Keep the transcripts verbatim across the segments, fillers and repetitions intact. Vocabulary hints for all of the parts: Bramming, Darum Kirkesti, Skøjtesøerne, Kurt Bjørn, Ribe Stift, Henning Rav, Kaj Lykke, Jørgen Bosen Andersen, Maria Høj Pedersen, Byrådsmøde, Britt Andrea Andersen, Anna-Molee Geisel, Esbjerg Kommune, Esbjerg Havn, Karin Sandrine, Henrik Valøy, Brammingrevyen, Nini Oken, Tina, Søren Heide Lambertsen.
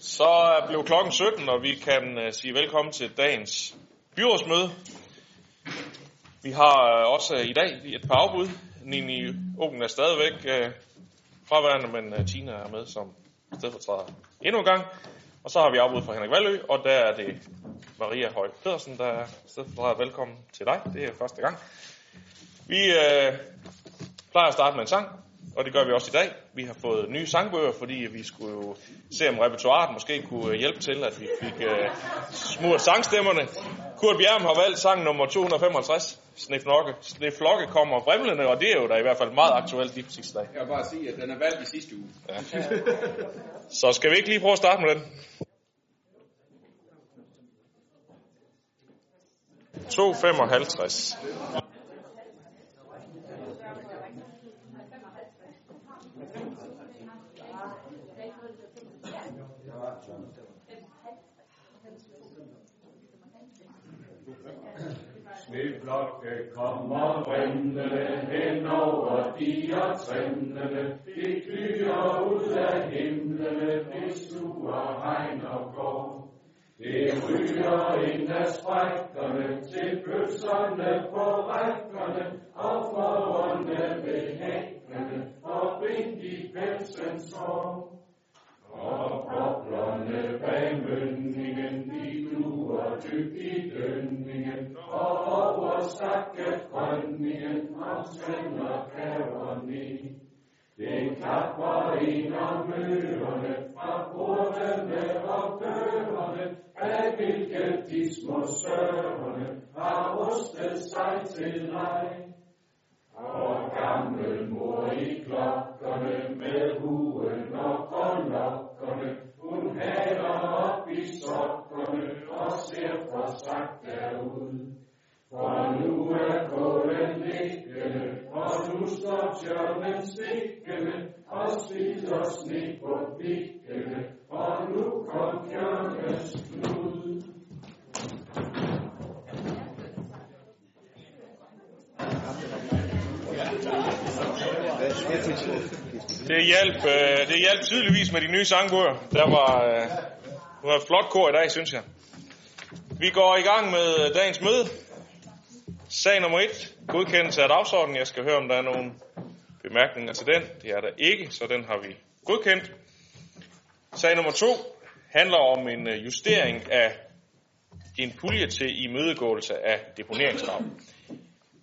Så blev klokken sytten, og vi kan sige velkommen til dagens byrådsmøde. Vi har også i dag et par afbud. Nini Oken er stadigvæk fraværende, men Tina er med som stedfortræder endnu en gang. Og så har vi afbud fra Henrik Valøy, og der er det Maria Høj Pedersen, der er stedfortræder. Velkommen til dig. Det er første gang. Vi øh, plejer at starte med en sang, og det gør vi også i dag. Vi har fået nye sangbøger, fordi vi skulle jo se, om repertoiret måske kunne hjælpe til, at vi fik øh, smurt sangstemmerne. Kurt Bjørn har valgt sang nummer to hundrede femoghalvtreds, Sneflokke. Sneflokke kommer vrimlende, og det er jo da i hvert fald meget aktuelt lige præcis i dag. Jeg vil bare sige, at den er valgt i sidste uge. Ja. Så skal vi ikke lige prøve at starte med den? to hundrede femoghalvtreds. Sneflokke kommer vrimlende hen over diger trinlende. Det klyer ud af himlene, det sluger regn og går. Det ryger ind af sprækkerne, til bøsserne på rækkerne, og forhåndene ved hækkerne, og vind i pelsens hår. Og boblerne bag mønningen, de gluer dybt i dønningen, og over stakket grønningen, og sender gaver ned. Den klapper ind om mørerne, fra bordene og dørerne, af hvilket de små sørerne har rustet sig til leg. Og gammel mor i klokkerne, med huen og grønlokkerne, hun haler op i sokkerne og ser for sagte ud. For nu er kålen liggende, og nu står tjørnen stikkende, og spiser sne på pikkene, og nu kom tjørnens klud. Det hjalp, øh, det hjalp tydeligvis med de nye sangbøger. Der var, øh, det var et flot kor i dag, synes jeg. Vi går i gang med dagens møde. Sag nummer et, godkendelse af dagsordenen. Jeg skal høre, om der er nogle bemærkninger til den. Det er der ikke, så den har vi godkendt. Sag nummer to handler om en justering af en pulje til imødegåelse af deponeringskrav.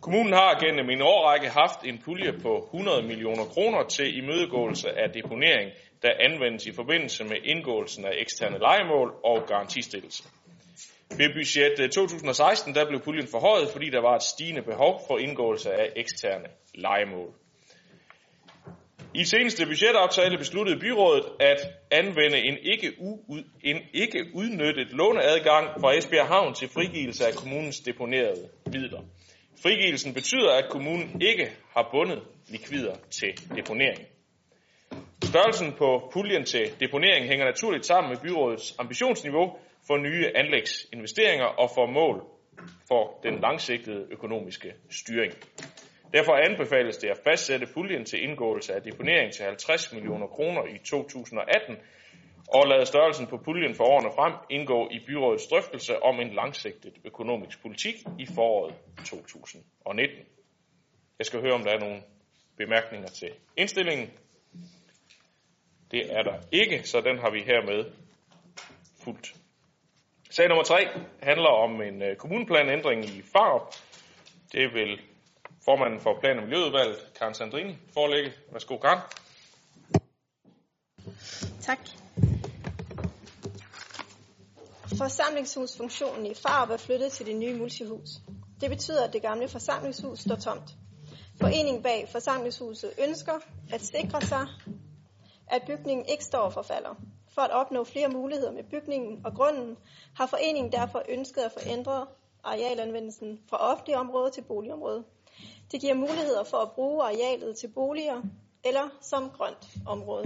Kommunen har gennem en årrække haft en pulje på hundrede millioner kroner til imødegåelse af deponering, der anvendes i forbindelse med indgåelsen af eksterne lejemål og garantistillelse. Ved budget to tusind og seksten der blev puljen forhøjet, fordi der var et stigende behov for indgåelse af eksterne lejemål. I seneste budgetaftale besluttede byrådet at anvende en ikke, u- en ikke udnyttet låneadgang fra Esbjerg Havn til frigivelse af kommunens deponerede midler. Frigivelsen betyder, at kommunen ikke har bundet likvider til deponering. Størrelsen på puljen til deponering hænger naturligt sammen med byrådets ambitionsniveau for nye anlægsinvesteringer og for mål for den langsigtede økonomiske styring. Derfor anbefales det at fastsætte puljen til indgåelse af deponering til halvtreds millioner kroner i to tusind og atten og lade størrelsen på puljen for årene frem indgå i byrådets drøftelse om en langsigtet økonomisk politik i foråret to tusind og nitten. Jeg skal høre, om der er nogle bemærkninger til indstillingen. Det er der ikke, så den har vi hermed fuldt. Sag nummer tre handler om en kommuneplanændring i Farup. Det vil formanden for Plan- og Miljøudvalget, Karin Sandrine, forelægge. Værsgo, Karin. Tak. Forsamlingshusfunktionen i Farup er flyttet til det nye multihus. Det betyder, at det gamle forsamlingshus står tomt. Foreningen bag forsamlingshuset ønsker at sikre sig, at bygningen ikke står og forfalder. For at opnå flere muligheder med bygningen og grunden, har foreningen derfor ønsket at forændre arealanvendelsen fra offentlige område til boligområde. Det giver muligheder for at bruge arealet til boliger eller som grønt område.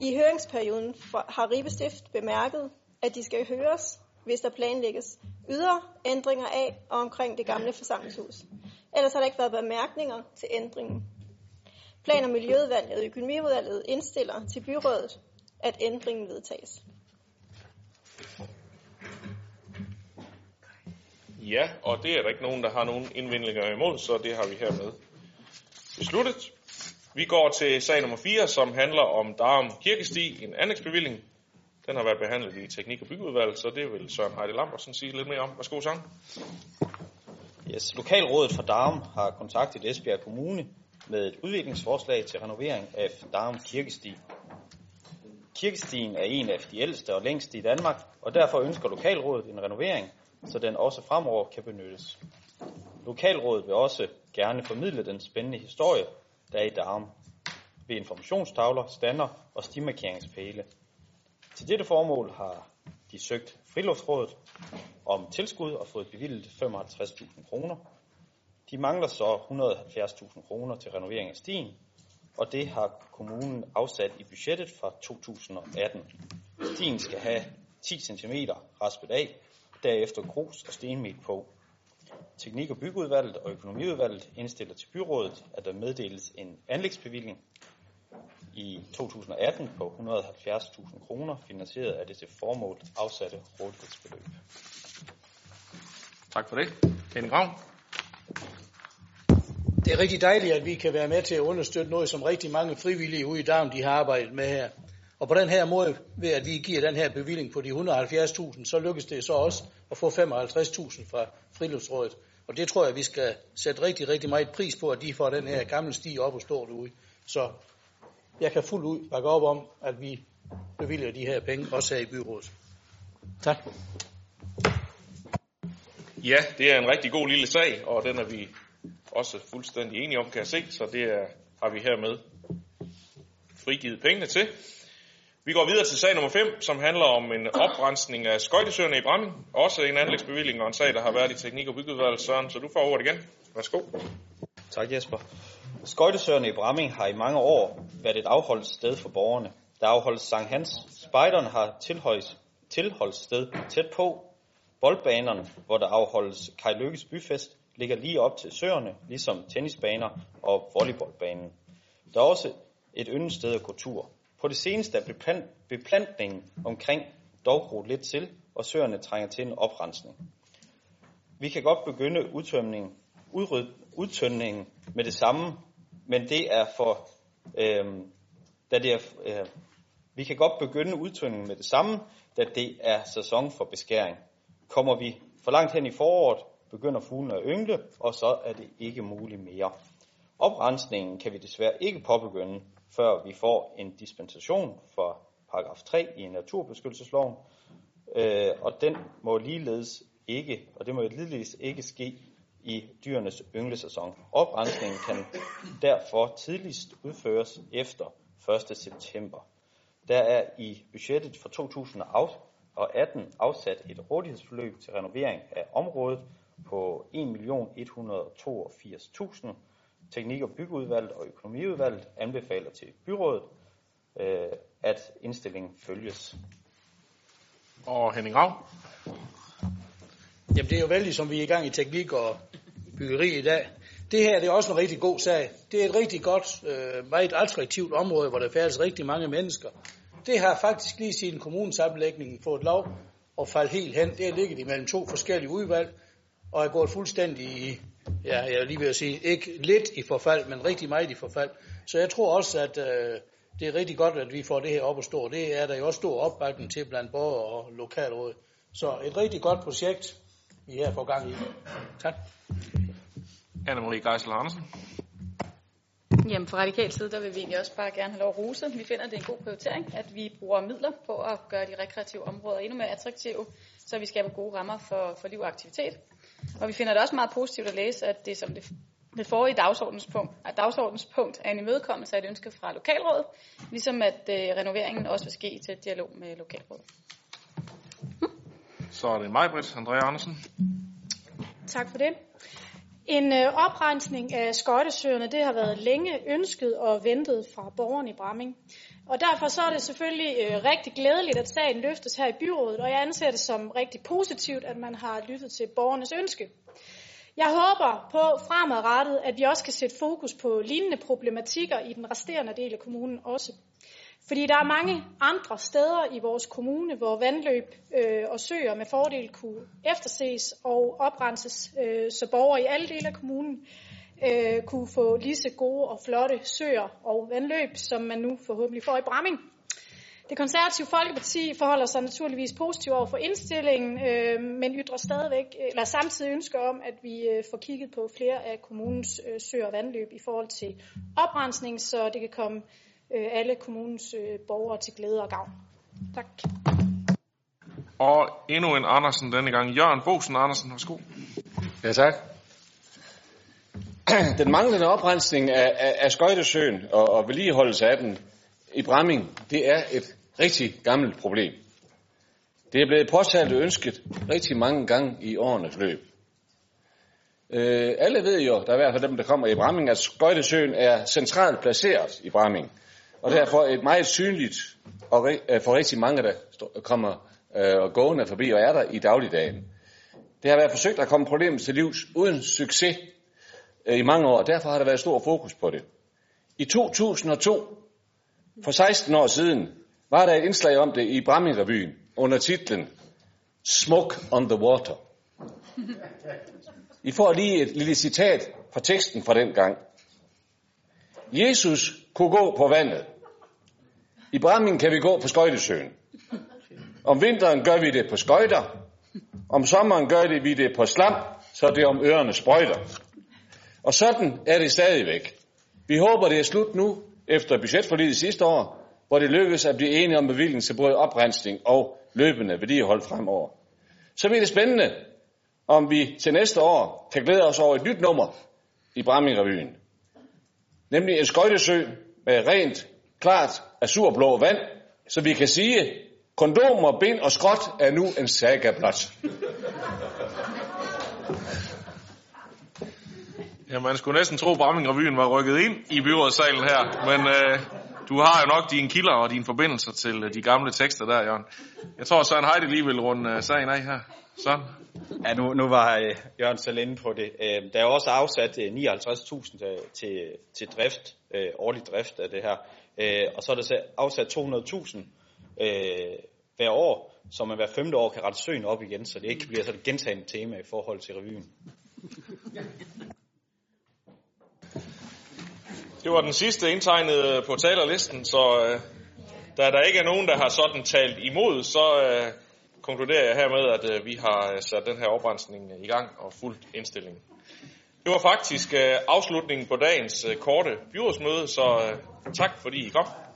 I høringsperioden har Ribe Stift bemærket, at de skal høres, hvis der planlægges ydre ændringer af og omkring det gamle forsamlingshus. Ellers har der ikke været bemærkninger til ændringen. Plan- og Miljøudvalget og Økonomiudvalget indstiller til byrådet, at ændringen vedtages. Ja, og det er der ikke nogen, der har nogen indvendinger imod, så det har vi hermed besluttet. Vi går til sag nummer fire, som handler om Darum Kirkesti, en anlægsbevilling. Den har været behandlet i Teknik- og Byggeudvalget, så det vil Søren Heide Lambertsen sige lidt mere om. Værsgo, Søren. Yes, Lokalrådet for Darum har kontaktet Esbjerg Kommune med et udviklingsforslag til renovering af Darum Kirkesti. Kirkestien er en af de ældste og længste i Danmark, og derfor ønsker Lokalrådet en renovering, så den også fremover kan benyttes. Lokalrådet vil også gerne formidle den spændende historie, der er i Darum, ved informationstavler, stander og stimarkeringspæle. Til dette formål har de søgt Friluftsrådet om tilskud og fået bevilget femoghalvtreds tusind kroner. De mangler så et hundrede og halvfjerds tusind kroner til renovering af stien, og det har kommunen afsat i budgettet fra to tusind og atten. Stien skal have ti centimeter raspet af, derefter grus og stenmel på. Teknik- og Byggeudvalget og Økonomiudvalget indstiller til byrådet, at der meddeles en anlægsbevilling i to tusind og atten på et hundrede og halvfjerds tusind kroner, finansieret af det til formål afsatte rådighedsbeløb. Tak for det. Henning Rav. Det er rigtig dejligt, at vi kan være med til at understøtte noget, som rigtig mange frivillige ude i Darum, de har arbejdet med her. Og på den her måde, ved at vi giver den her bevilling på de et hundrede og halvfjerds tusind, så lykkes det så også at få femoghalvtreds tusind fra Friluftsrådet. Og det tror jeg, vi skal sætte rigtig, rigtig meget pris på, at de får den her gamle sti op og står derude. Så jeg kan fuldt ud bakke op om, at vi bevilger de her penge, også her i byrådet. Tak. Ja, det er en rigtig god lille sag, og den er vi også fuldstændig enige om, kan jeg se. Så det er, har vi hermed frigivet pengene til. Vi går videre til sag nummer fem, som handler om en oprensning af Skøjtesøerne i Bramming. Også en anlægsbevilling og en sag, der har været i Teknik- og Byggeudvalget, Søren, så du får ordet igen. Værsgo. Tak, Jesper. Skøjtesøerne i Bramming har i mange år været et afholdssted for borgerne. Der afholdes Sankt Hans. Spejderen har tilholdssted tæt på. Boldbanerne, hvor der afholdes Kaj Lykkes byfest, ligger lige op til søerne, ligesom tennisbaner og volleyballbanen. Der er også et yndested at gå tur. På det seneste er beplantningen omkring dog groet lidt til, og søerne trænger til en oprensning. Vi kan godt begynde udtømningen, udryd, udtømningen med det samme, men det er for, øh, da det er, øh, vi kan godt begynde udtømningen med det samme, da det er sæson for beskæring. Kommer vi for langt hen i foråret, begynder fuglene at yngle, og så er det ikke muligt mere. Oprensningen kan vi desværre ikke påbegynde, før vi får en dispensation fra paragraf tre i naturbeskyttelsesloven, øh, og den må ligeledes ikke, og det må ligeledes ikke ske i dyrenes ynglesæson. Oprensningen kan derfor tidligst udføres efter første september. Der er i budgettet for to tusind og atten afsat et rådighedsbeløb til renovering af området på en million et hundrede og toogfirs tusind. Teknik- og Byggeudvalget og Økonomiudvalget anbefaler til byrådet, øh, at indstillingen følges. Og Henning Rav? Jamen det er jo vældig, som vi er i gang i teknik og byggeri i dag. Det her det er også en rigtig god sag. Det er et rigtig godt, øh, meget attraktivt område, hvor der færdes rigtig mange mennesker. Det har faktisk lige siden kommunesoplægningen fået lov at falde helt hen. Det har ligget imellem to forskellige udvalg og er gået fuldstændig i... Ja, jeg er lige ved at sige, ikke lidt i forfald, men rigtig meget i forfald. Så jeg tror også, at øh, det er rigtig godt, at vi får det her op at stå. Det er der jo også stor opbakning til blandt borgere og lokalrådet. Så et rigtig godt projekt, vi her får gang i. Tak. Anna-Molee Geisel Andersen. Jamen fra radikal side, der vil vi egentlig også bare gerne have lov at rose. Vi finder, det er en god prioritering, at vi bruger midler på at gøre de rekreative områder endnu mere attraktive, så vi skaber gode rammer for, for liv og aktivitet. Og vi finder det også meget positivt at læse, at det som det, det forrige dagsordenspunkt, at dagsordenspunkt er en imødekommelse af et ønske fra lokalrådet, ligesom at øh, renoveringen også vil ske i tæt dialog med lokalrådet. Hm. Så er det mig, Britt Andrea Andersen. Tak for det. En øh, oprensning af Skøjtesøerne, det har været længe ønsket og ventet fra borgerne i Bramming. Og derfor så er det selvfølgelig øh, rigtig glædeligt, at sagen løftes her i byrådet, og jeg anser det som rigtig positivt, at man har lyttet til borgernes ønske. Jeg håber på fremadrettet, at vi også kan sætte fokus på lignende problematikker i den resterende del af kommunen også. Fordi der er mange andre steder i vores kommune, hvor vandløb øh, og søer med fordel kunne efterses og oprenses, øh, så borgere i alle dele af kommunen øh, kunne få lige så gode og flotte søer og vandløb, som man nu forhåbentlig får i Bramming. Det Konservative Folkeparti forholder sig naturligvis positivt over for indstillingen, øh, men ytrer stadigvæk, eller samtidig ønsker om, at vi øh, får kigget på flere af kommunens øh, søer og vandløb i forhold til oprensning, så det kan komme øh, alle kommunens øh, borgere til glæde og gavn. Tak. Og endnu en Andersen denne gang. Jørgen Bosen Andersen, værsgo. Ja, tak. Den manglende oprensning af, af, af Skøjtesøen og, og vedligeholdelse af den i Bramming, det er et rigtig gammelt problem. Det er blevet påtalt og ønsket rigtig mange gange i årenes løb. Øh, alle ved jo, der er i hvert fald dem, der kommer i Bramming, at Skøjtesøen er centralt placeret i Bramming, og derfor et meget synligt og for rigtig mange, der kommer og øh, gående forbi og er der i dagligdagen. Det har været forsøgt at komme problemet til livs uden succes øh, i mange år, og derfor har der været stor fokus på det. I to tusind og to, for seksten år siden, var der et indslag om det i Brammingrevyen under titlen Smoke on the Water. I får lige et lille citat fra teksten fra den gang. Jesus kunne gå på vandet. I Bramming kan vi gå på Skøjtesøen. Om vinteren gør vi det på skøjter. Om sommeren gør vi det på slam, så det om ørerne sprøjter. Og sådan er det stadigvæk. Vi håber, det er slut nu, efter budgetforliget sidste år, hvor det lykkedes at blive enige om bevilling til både oprensning og løbende vedligehold fremover. Så bliver det spændende, om vi til næste år kan glæde os over et nyt nummer i Brammingrevyen. Nemlig en skøjtesø med rent, klart, azurblå vand, så vi kan sige, kondomer, bind og skrot er nu en saga blot. Ja, man skulle næsten tro, at Brammingrevyen var rykket ind i byrådssalen her, men øh, du har jo nok dine kilder og dine forbindelser til øh, de gamle tekster der, Jørgen. Jeg tror, Søren Heide lige vil runde øh, sagen af her. Sådan. Ja, nu, nu var øh, Jørgen selv inde på det. Øh, der er også afsat øh, nioghalvtreds tusind øh, til, til drift, øh, årlig drift af det her, øh, og så er der afsat to hundrede tusind øh, hver år, så man hver femte år kan rette søen op igen, så det ikke bliver sådan et gentagende tema i forhold til revyen. Det var den sidste indtegnede på talerlisten, så øh, da der ikke er nogen, der har sådan talt imod, så øh, konkluderer jeg hermed, at øh, vi har sat den her oprensning i gang og fulgt indstillingen. Det var faktisk øh, afslutningen på dagens øh, korte byrådsmøde, så øh, tak fordi I kom.